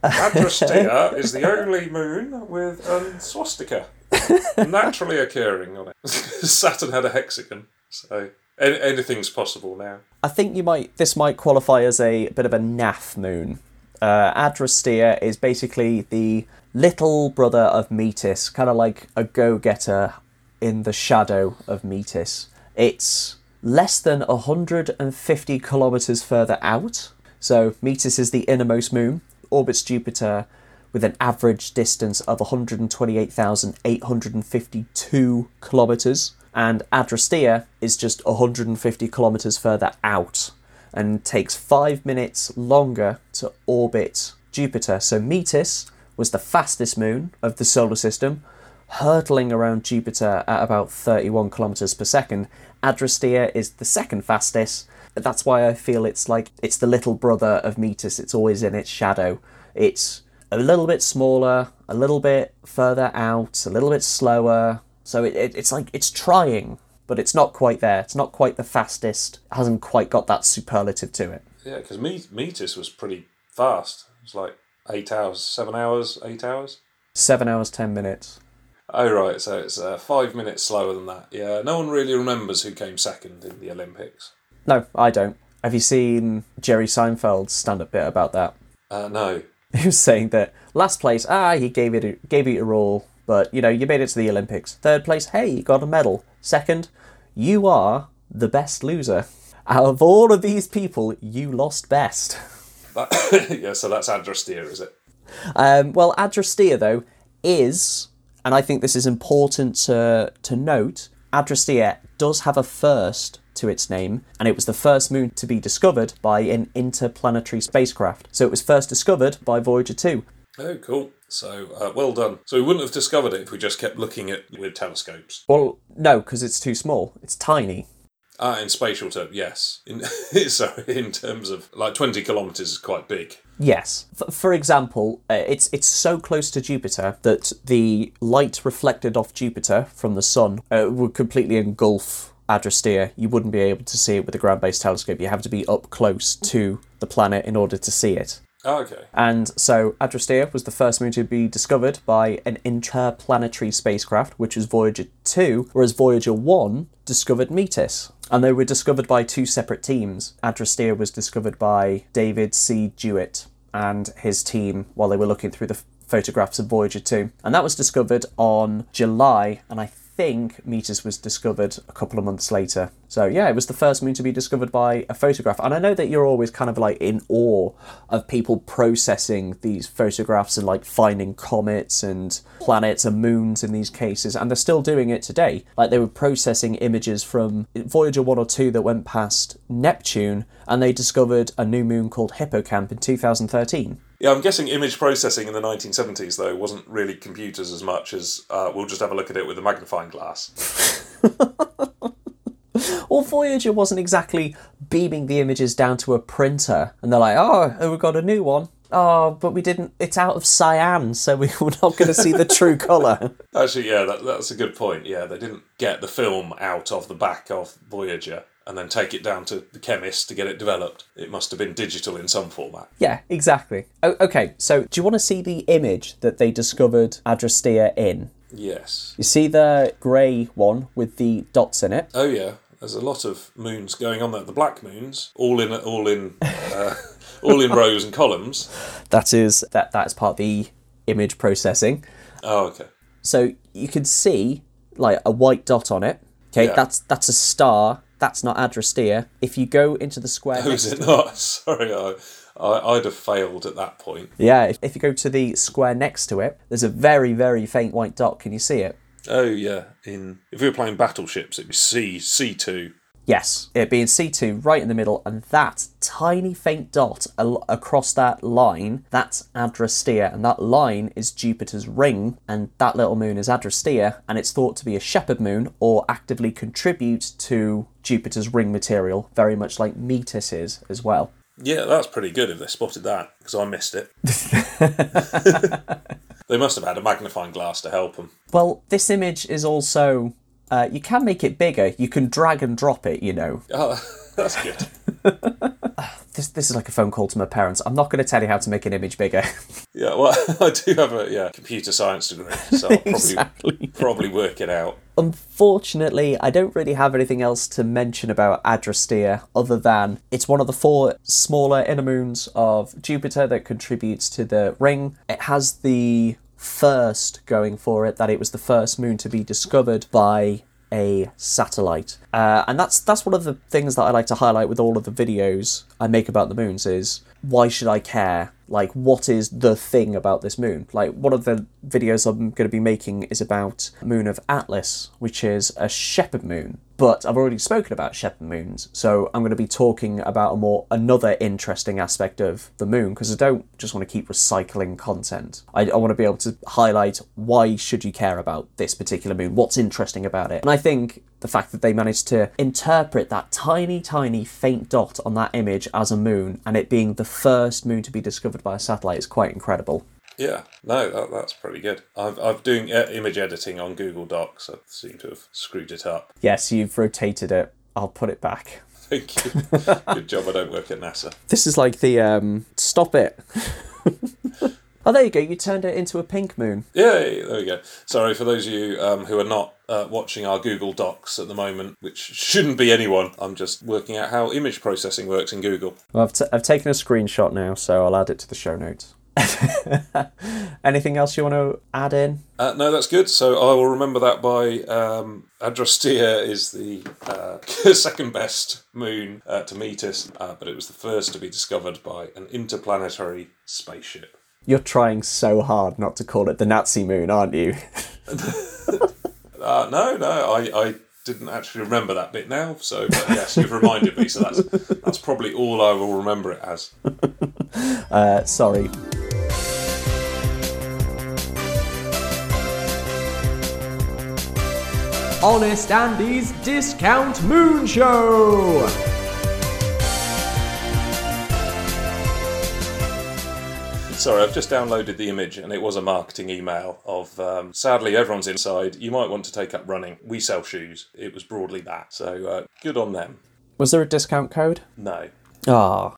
Adrastea is the only moon with a swastika naturally occurring on it. Saturn had a hexagon, so anything's possible now. I think this might qualify as a bit of a naff moon. Adrastea is basically the little brother of Metis, kind of like a go-getter in the shadow of Metis. It's less than 150 kilometres further out. So Metis is the innermost moon, orbits Jupiter with an average distance of 128,852 kilometres, and Adrastea is just 150 kilometres further out and takes 5 minutes longer to orbit Jupiter. So Metis was the fastest moon of the solar system, hurtling around Jupiter at about 31 kilometres per second. Adrastea is the second fastest. That's why I feel it's the little brother of Metis. It's always in its shadow. It's a little bit smaller, a little bit further out, a little bit slower. So it's trying, but it's not quite there. It's not quite the fastest. It hasn't quite got that superlative to it. Yeah, because Metis was pretty fast. It was 7 hours, 10 minutes. Oh, right, so it's 5 minutes slower than that. Yeah, no one really remembers who came second in the Olympics. No, I don't. Have you seen Jerry Seinfeld's stand-up bit about that? No. He was saying that last place, he gave it a roll, but, you made it to the Olympics. Third place, hey, you got a medal. Second, you are the best loser. Out of all of these people, you lost best. Yeah, so that's Adrastea, is it? Well, Adrastea, though, is, and I think this is important to note, Adrastea does have a first to its name, and it was the first moon to be discovered by an interplanetary spacecraft. So it was first discovered by Voyager 2. Oh, cool. So, well done. So we wouldn't have discovered it if we just kept looking at with telescopes. Well, no, because it's too small. It's tiny. Ah, in spatial terms, yes. In terms of, like, 20 kilometres is quite big. Yes. For example, it's so close to Jupiter that the light reflected off Jupiter from the sun would completely engulf Adrastea. You wouldn't be able to see it with a ground-based telescope. You have to be up close to the planet in order to see it. Oh, okay. And so Adrastea was the first moon to be discovered by an interplanetary spacecraft, which was Voyager 2, whereas Voyager 1 discovered Metis. And they were discovered by two separate teams. Adrastea was discovered by David C. Jewett and his team while they were looking through the photographs of Voyager 2. And that was discovered on July, and I think Metis was discovered a couple of months later. So yeah, it was the first moon to be discovered by a photograph. And I know that you're always kind of like in awe of people processing these photographs and like finding comets and planets and moons in these cases. And they're still doing it today. Like they were processing images from Voyager 1 or 2 that went past Neptune, and they discovered a new moon called Hippocamp in 2013. Yeah, I'm guessing image processing in the 1970s, though, wasn't really computers as much as we'll just have a look at it with a magnifying glass. Or Voyager wasn't exactly beaming the images down to a printer, and they're like, oh, we've got a new one. Oh, but we didn't. It's out of cyan, so we're not going to see the true colour. Actually, yeah, that's a good point. Yeah, they didn't get the film out of the back of Voyager and then take it down to the chemist to get it developed. It must have been digital in some format. Yeah, exactly. Okay, so do you want to see the image that they discovered Adrastea in? Yes. You see the grey one with the dots in it? Oh, yeah. There's a lot of moons going on there. The black moons, all in rows and columns. That is part of the image processing. Oh, okay. So you can see, like, a white dot on it. Okay, yeah. That's a star. That's not Adrastea. If you go into the square... Oh, is it not? Sorry, I'd have failed at that point. Yeah, if you go to the square next to it, there's a very, very faint white dot. Can you see it? Oh, yeah. If we were playing battleships, it'd be C2. Yes, it'd be in C2, right in the middle, and that tiny faint dot across that line, that's Adrastea, and that line is Jupiter's ring, and that little moon is Adrastea, and it's thought to be a shepherd moon, or actively contribute to Jupiter's ring material, very much like Metis is as well. Yeah, that's pretty good if they spotted that, because I missed it. They must have had a magnifying glass to help them. Well, this image is also... you can make it bigger. You can drag and drop it, you know. Oh, that's good. This is like a phone call to my parents. I'm not going to tell you how to make an image bigger. Yeah, well, I do have a computer science degree, so I'll probably work it out. Unfortunately, I don't really have anything else to mention about Adrastea other than it's one of the four smaller inner moons of Jupiter that contributes to the ring. It has the... first going for it that it was the first moon to be discovered by a satellite, and that's one of the things that I like to highlight with all of the videos I make about the moons is why should I care? Like, what is the thing about this moon? Like, one of the videos I'm going to be making is about moon of Atlas, which is a shepherd moon. But I've already spoken about shepherd moons, so I'm going to be talking about another interesting aspect of the moon, because I don't just want to keep recycling content. I want to be able to highlight why should you care about this particular moon, what's interesting about it. And I think the fact that they managed to interpret that tiny, tiny faint dot on that image as a moon, and it being the first moon to be discovered by a satellite is quite incredible. Yeah, no, that's pretty good. I've doing image editing on Google Docs. I seem to have screwed it up. Yes, you've rotated it. I'll put it back. Thank you. Good job I don't work at NASA. This is like the, stop it. Oh, there you go. You turned it into a pink moon. Yay, there we go. Sorry, for those of you who are not watching our Google Docs at the moment, which shouldn't be anyone. I'm just working out how image processing works in Google. Well, I've taken a screenshot now, so I'll add it to the show notes. Anything else you want to add in? No, that's good. So I will remember that by Adrastea is the second best moon to Metis, but it was the first to be discovered by an interplanetary spaceship. You're trying so hard not to call it the Nazi moon, aren't you? No, I didn't actually remember that bit now. So, but yes, you've reminded me. So that's probably all I will remember it as. Sorry. Honest Andy's Discount Moon Show! Sorry, I've just downloaded the image and it was a marketing email of, sadly everyone's inside, you might want to take up running. We sell shoes. It was broadly that. So, good on them. Was there a discount code? No. Ah.